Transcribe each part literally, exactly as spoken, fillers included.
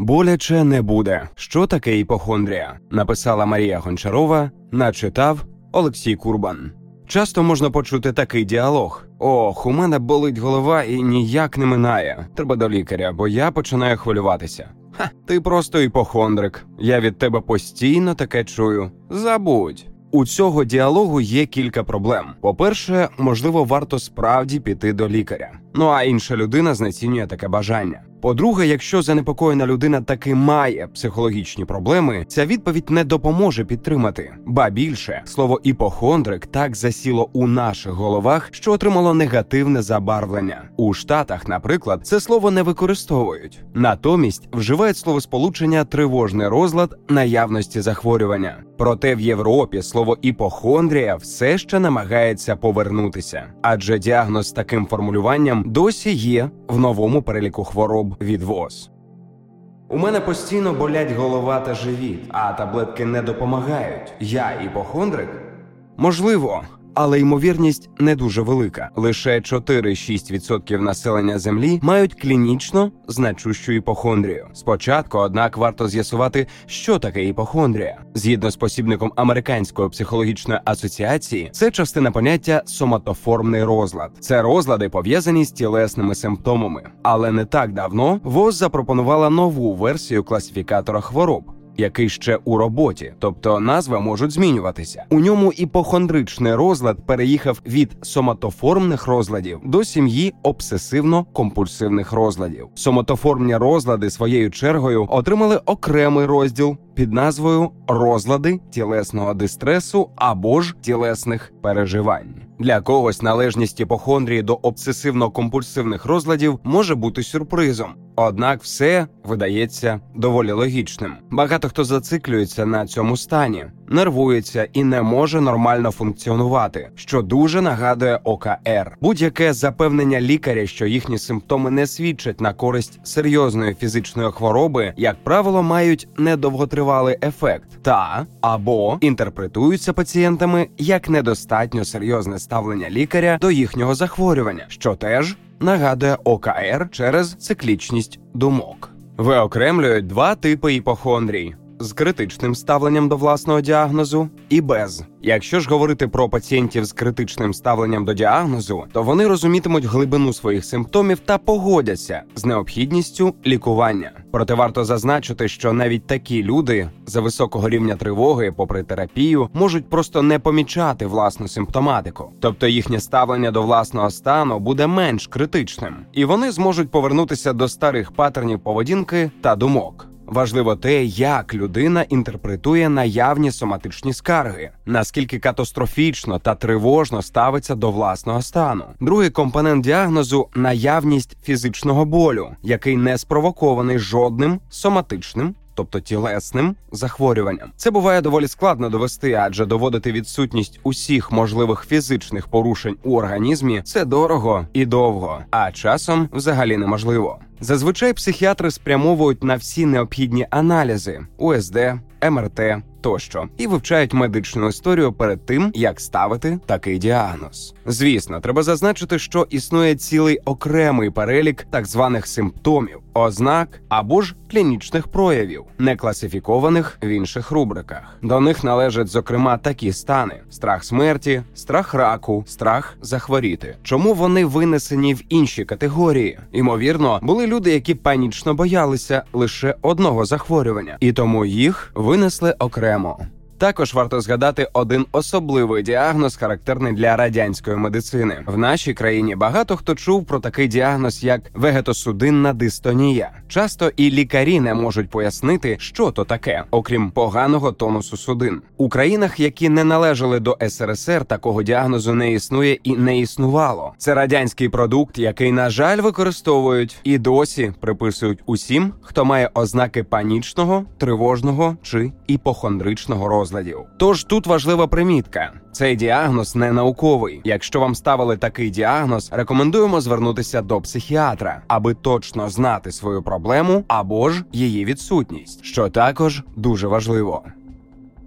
Боляче не буде. Що таке іпохондрія? Написала Марія Гончарова, начитав Олексій Курбан. Часто можна почути такий діалог. «Ох, у мене болить голова і ніяк не минає. Треба до лікаря, бо я починаю хвилюватися». «Ха, ти просто іпохондрик. Я від тебе постійно таке чую. Забудь». У цього діалогу є кілька проблем. По-перше, можливо, варто справді піти до лікаря. Ну а інша людина знецінює таке бажання. По-друге, якщо занепокоєна людина таки має психологічні проблеми, ця відповідь не допоможе підтримати. Ба більше, слово «іпохондрик» так засіло у наших головах, що отримало негативне забарвлення. У Штатах, наприклад, це слово не використовують. Натомість вживають словосполучення «тривожний розлад наявності захворювання». Проте в Європі слово «іпохондрія» все ще намагається повернутися. Адже діагноз з таким формулюванням досі є в новому переліку хвороб від ВООЗ. У мене постійно болять голова та живіт, а таблетки не допомагають. Я іпохондрик? Можливо, але ймовірність не дуже велика. Лише чотири-шість відсотків населення Землі мають клінічно значущу іпохондрію. Спочатку, однак, варто з'ясувати, що таке іпохондрія. Згідно з посібником Американської психологічної асоціації, це частина поняття «соматоформний розлад». Це розлади, пов'язані з тілесними симптомами. Але не так давно ВООЗ запропонувала нову версію класифікатора хвороб, який ще у роботі, тобто назви можуть змінюватися. У ньому іпохондричний розлад переїхав від соматоформних розладів до сім'ї обсесивно-компульсивних розладів. Соматоформні розлади своєю чергою отримали окремий розділ під назвою «Розлади тілесного дистресу або ж тілесних переживань». Для когось належність іпохондрії до обсесивно-компульсивних розладів може бути сюрпризом. Однак все видається доволі логічним. Багато хто зациклюється на цьому стані, нервується і не може нормально функціонувати, що дуже нагадує О К Р. Будь-яке запевнення лікаря, що їхні симптоми не свідчать на користь серйозної фізичної хвороби, як правило, мають недовготривалий ефект та або інтерпретуються пацієнтами як недостатньо серйозне ставлення лікаря до їхнього захворювання, що теж нагадує О К Р через циклічність думок. Виокремлюють два типи іпохондрій: з критичним ставленням до власного діагнозу і без. Якщо ж говорити про пацієнтів з критичним ставленням до діагнозу, то вони розумітимуть глибину своїх симптомів та погодяться з необхідністю лікування. Проте варто зазначити, що навіть такі люди за високого рівня тривоги, попри терапію, можуть просто не помічати власну симптоматику. Тобто їхнє ставлення до власного стану буде менш критичним, і вони зможуть повернутися до старих патернів поведінки та думок. Важливо те, як людина інтерпретує наявні соматичні скарги, наскільки катастрофічно та тривожно ставиться до власного стану. Другий компонент діагнозу – наявність фізичного болю, який не спровокований жодним соматичним, тобто тілесним, захворюванням. Це буває доволі складно довести, адже доводити відсутність усіх можливих фізичних порушень у організмі – це дорого і довго, а часом взагалі неможливо. Зазвичай психіатри спрямовують на всі необхідні аналізи – У С Д, М Р Т тощо – і вивчають медичну історію перед тим, як ставити такий діагноз. Звісно, треба зазначити, що існує цілий окремий перелік так званих симптомів, ознак або ж клінічних проявів, не класифікованих в інших рубриках. До них належать, зокрема, такі стани – страх смерті, страх раку, страх захворіти. Чому вони винесені в інші категорії? Ймовірно, були люди, які панічно боялися лише одного захворювання, і тому їх винесли окремо. Також варто згадати один особливий діагноз, характерний для радянської медицини. В нашій країні багато хто чув про такий діагноз, як вегетосудинна дистонія. Часто і лікарі не можуть пояснити, що то таке, окрім поганого тонусу судин. У країнах, які не належали до С Р С Р, такого діагнозу не існує і не існувало. Це радянський продукт, який, на жаль, використовують і досі приписують усім, хто має ознаки панічного, тривожного чи іпохондричного розладу. Тож тут важлива примітка. Цей діагноз не науковий. Якщо вам ставили такий діагноз, рекомендуємо звернутися до психіатра, аби точно знати свою проблему або ж її відсутність, що також дуже важливо.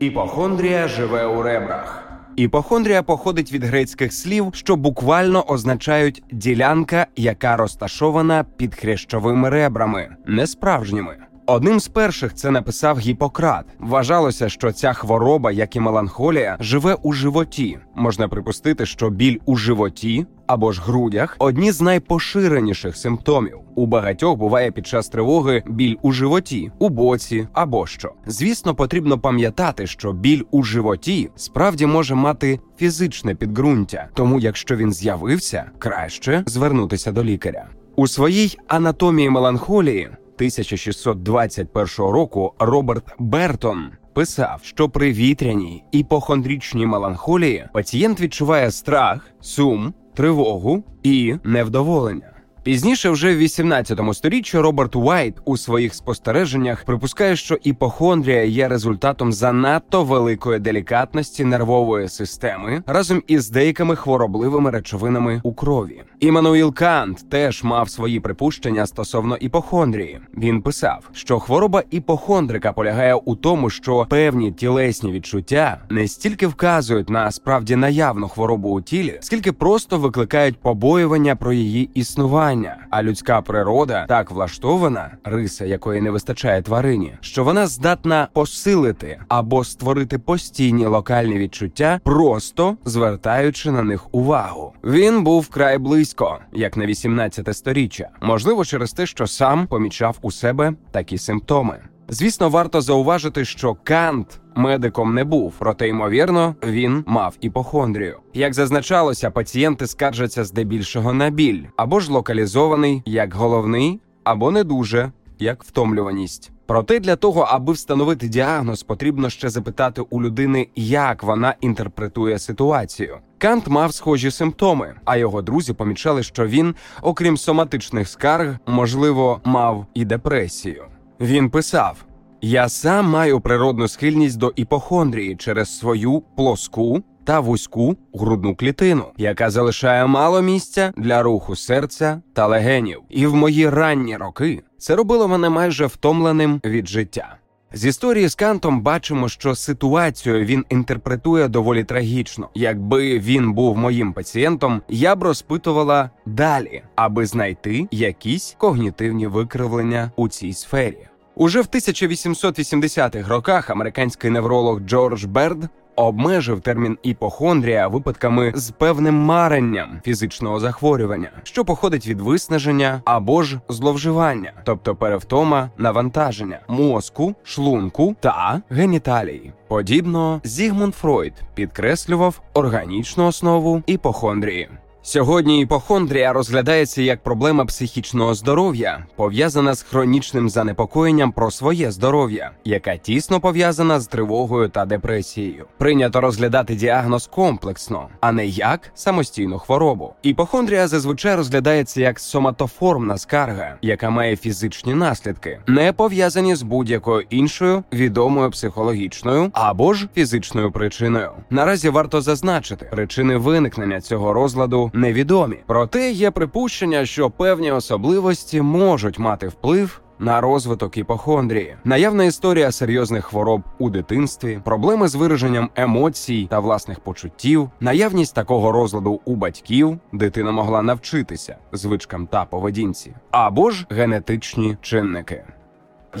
Іпохондрія живе у ребрах. Іпохондрія походить від грецьких слів, що буквально означають «ділянка, яка розташована під хрящовими ребрами», несправжніми. Одним з перших це написав Гіппократ. Вважалося, що ця хвороба, як і меланхолія, живе у животі. Можна припустити, що біль у животі або ж грудях – одні з найпоширеніших симптомів. У багатьох буває під час тривоги біль у животі, у боці або що. Звісно, потрібно пам'ятати, що біль у животі справді може мати фізичне підґрунтя, тому якщо він з'явився, краще звернутися до лікаря. У своїй «Анатомії меланхолії» тисяча шістсот двадцять першого року Роберт Бертон писав, що при вітряній іпохондрічній меланхолії пацієнт відчуває страх, сум, тривогу і невдоволення. Пізніше, вже в вісімнадцятому сторіччі, Роберт Уайт у своїх спостереженнях припускає, що іпохондрія є результатом занадто великої делікатності нервової системи разом із деякими хворобливими речовинами у крові. Іммануїл Кант теж мав свої припущення стосовно іпохондрії. Він писав, що хвороба іпохондрика полягає у тому, що певні тілесні відчуття не стільки вказують на справді наявну хворобу у тілі, скільки просто викликають побоювання про її існування. А людська природа так влаштована, риса якої не вистачає тварині, що вона здатна посилити або створити постійні локальні відчуття, просто звертаючи на них увагу. Він був вкрай близько, як на вісімнадцяте сторіччя, можливо через те, що сам помічав у себе такі симптоми. Звісно, варто зауважити, що Кант медиком не був, проте, ймовірно, він мав іпохондрію. Як зазначалося, пацієнти скаржаться здебільшого на біль, або ж локалізований як головний, або не дуже, як втомлюваність. Проте для того, аби встановити діагноз, потрібно ще запитати у людини, як вона інтерпретує ситуацію. Кант мав схожі симптоми, а його друзі помічали, що він, окрім соматичних скарг, можливо, мав і депресію. Він писав: «Я сам маю природну схильність до іпохондрії через свою плоску та вузьку грудну клітину, яка залишає мало місця для руху серця та легенів. І в мої ранні роки це робило мене майже втомленим від життя». З історії з Кантом бачимо, що ситуацію він інтерпретує доволі трагічно. Якби він був моїм пацієнтом, я б розпитувала далі, аби знайти якісь когнітивні викривлення у цій сфері. Уже в тисяча вісімсот вісімдесятих роках американський невролог Джордж Берд обмежив термін іпохондрія випадками з певним маренням фізичного захворювання, що походить від виснаження або ж зловживання, тобто перевтома, навантаження мозку, шлунку та геніталії. Подібно Зігмунд Фройд підкреслював органічну основу іпохондрії. Сьогодні іпохондрія розглядається як проблема психічного здоров'я, пов'язана з хронічним занепокоєнням про своє здоров'я, яка тісно пов'язана з тривогою та депресією. Прийнято розглядати діагноз комплексно, а не як самостійну хворобу. Іпохондрія зазвичай розглядається як соматоформна скарга, яка має фізичні наслідки, не пов'язані з будь-якою іншою відомою психологічною або ж фізичною причиною. Наразі варто зазначити, причини виникнення цього розладу невідомі. Проте є припущення, що певні особливості можуть мати вплив на розвиток іпохондрії. Наявна історія серйозних хвороб у дитинстві, проблеми з вираженням емоцій та власних почуттів, наявність такого розладу у батьків, дитина могла навчитися звичкам та поведінці, або ж генетичні чинники.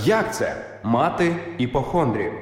Як це – мати іпохондрію?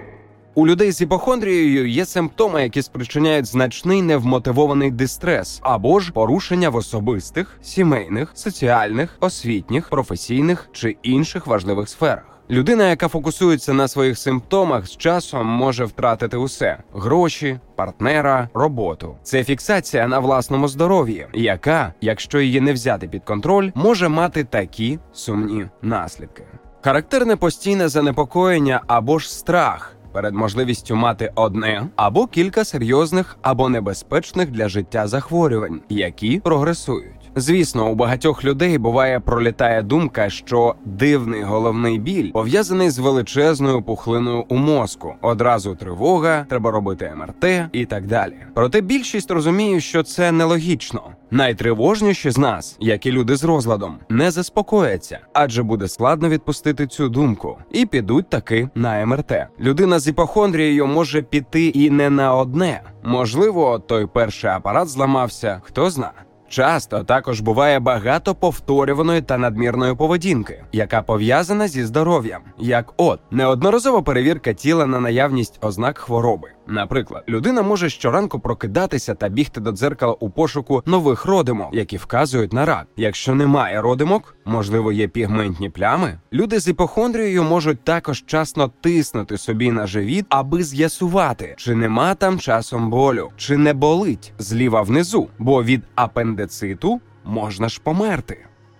У людей з іпохондрією є симптоми, які спричиняють значний невмотивований дистрес або ж порушення в особистих, сімейних, соціальних, освітніх, професійних чи інших важливих сферах. Людина, яка фокусується на своїх симптомах, з часом може втратити усе – гроші, партнера, роботу. Це фіксація на власному здоров'ї, яка, якщо її не взяти під контроль, може мати такі сумні наслідки. Характерне постійне занепокоєння або ж страх – перед можливістю мати одне або кілька серйозних або небезпечних для життя захворювань, які прогресують. Звісно, у багатьох людей буває пролітає думка, що дивний головний біль пов'язаний з величезною пухлиною у мозку, одразу тривога, треба робити ем ер те і так далі. Проте більшість розуміє, що це нелогічно. Найтривожніші з нас, як і люди з розладом, не заспокояться, адже буде складно відпустити цю думку, і підуть таки на ем ер те. Людина з іпохондрією може піти і не на одне. Можливо, той перший апарат зламався, хто знає. Часто також буває багато повторюваної та надмірної поведінки, яка пов'язана зі здоров'ям, як от неодноразова перевірка тіла на наявність ознак хвороби. Наприклад, людина може щоранку прокидатися та бігти до дзеркала у пошуку нових родимок, які вказують на рак. Якщо немає родимок, можливо, є пігментні плями. Люди з іпохондрією можуть також часто тиснути собі на живіт, аби з'ясувати, чи нема там часом болю, чи не болить зліва внизу, бо від апендициту можна ж померти.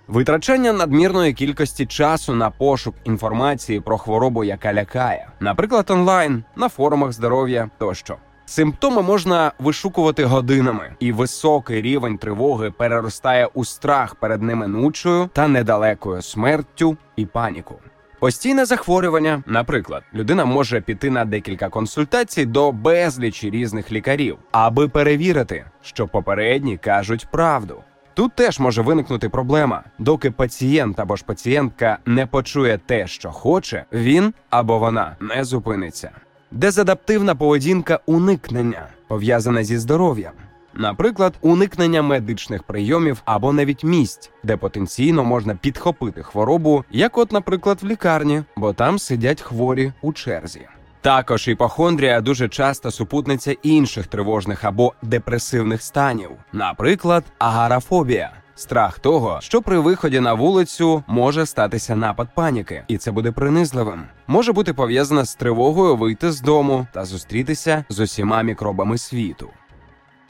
Витрачання надмірної кількості часу на пошук інформації про хворобу, яка лякає, наприклад, онлайн, на форумах здоров'я тощо. Симптоми можна вишукувати годинами, і високий рівень тривоги переростає у страх перед неминучою та недалекою смертю і паніку. Постійне захворювання, наприклад, людина може піти на декілька консультацій до безлічі різних лікарів, аби перевірити, що попередні кажуть правду. Тут теж може виникнути проблема. Доки пацієнт або ж пацієнтка не почує те, що хоче, він або вона не зупиниться. Дезадаптивна поведінка уникнення, пов'язана зі здоров'ям. Наприклад, уникнення медичних прийомів або навіть місць, де потенційно можна підхопити хворобу, як от, наприклад, в лікарні, бо там сидять хворі у черзі. Також іпохондрія дуже часто супутниця інших тривожних або депресивних станів. Наприклад, агарафобія – страх того, що при виході на вулицю може статися напад паніки, і це буде принизливим. Може бути пов'язана з тривогою вийти з дому та зустрітися з усіма мікробами світу.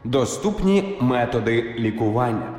Доступні методи лікування.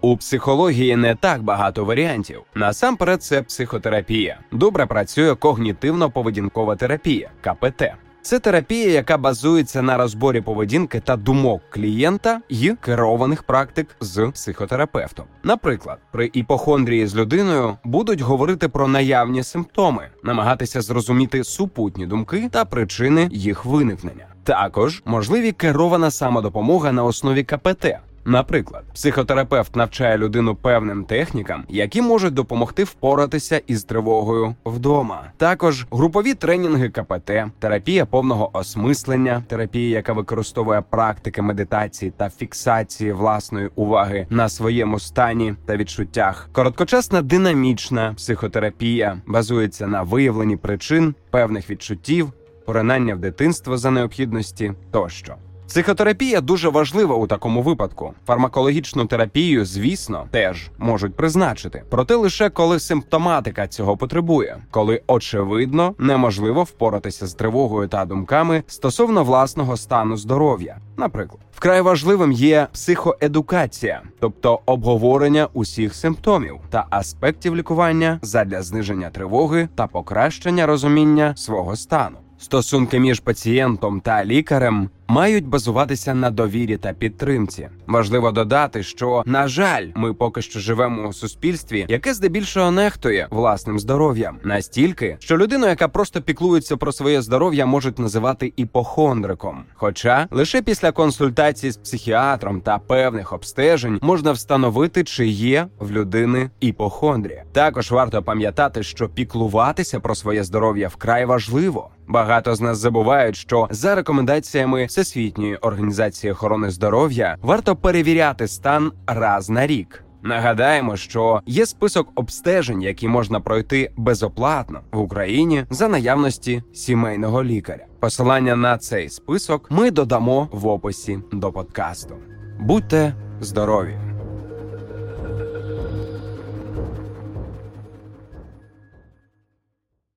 У психології не так багато варіантів. Насамперед це психотерапія. Добре працює когнітивно-поведінкова терапія – ка пе те. Це терапія, яка базується на розборі поведінки та думок клієнта і керованих практик з психотерапевтом. Наприклад, при іпохондрії з людиною будуть говорити про наявні симптоми, намагатися зрозуміти супутні думки та причини їх виникнення. Також можливі керована самодопомога на основі ка пе те. Наприклад, психотерапевт навчає людину певним технікам, які можуть допомогти впоратися із тривогою вдома. Також групові тренінги ка пе те, терапія повного осмислення, терапія, яка використовує практики медитації та фіксації власної уваги на своєму стані та відчуттях. Короткочасна динамічна психотерапія базується на виявленні причин певних відчуттів, поринання в дитинство за необхідності тощо. Психотерапія дуже важлива у такому випадку. Фармакологічну терапію, звісно, теж можуть призначити. Проте лише коли симптоматика цього потребує, коли, очевидно, неможливо впоратися з тривогою та думками стосовно власного стану здоров'я. Наприклад, вкрай важливим є психоедукація, тобто обговорення усіх симптомів та аспектів лікування задля зниження тривоги та покращення розуміння свого стану. Стосунки між пацієнтом та лікарем мають базуватися на довірі та підтримці. Важливо додати, що, на жаль, ми поки що живемо у суспільстві, яке здебільшого нехтує власним здоров'ям. Настільки, що людину, яка просто піклується про своє здоров'я, можуть називати іпохондриком. Хоча лише після консультації з психіатром та певних обстежень можна встановити, чи є в людини іпохондрія. Також варто пам'ятати, що піклуватися про своє здоров'я вкрай важливо. Багато з нас забувають, що за рекомендаціями Всесвітньої організації охорони здоров'я варто перевіряти стан раз на рік. Нагадаємо, що є список обстежень, які можна пройти безоплатно в Україні за наявності сімейного лікаря. Посилання на цей список ми додамо в описі до подкасту. Будьте здорові!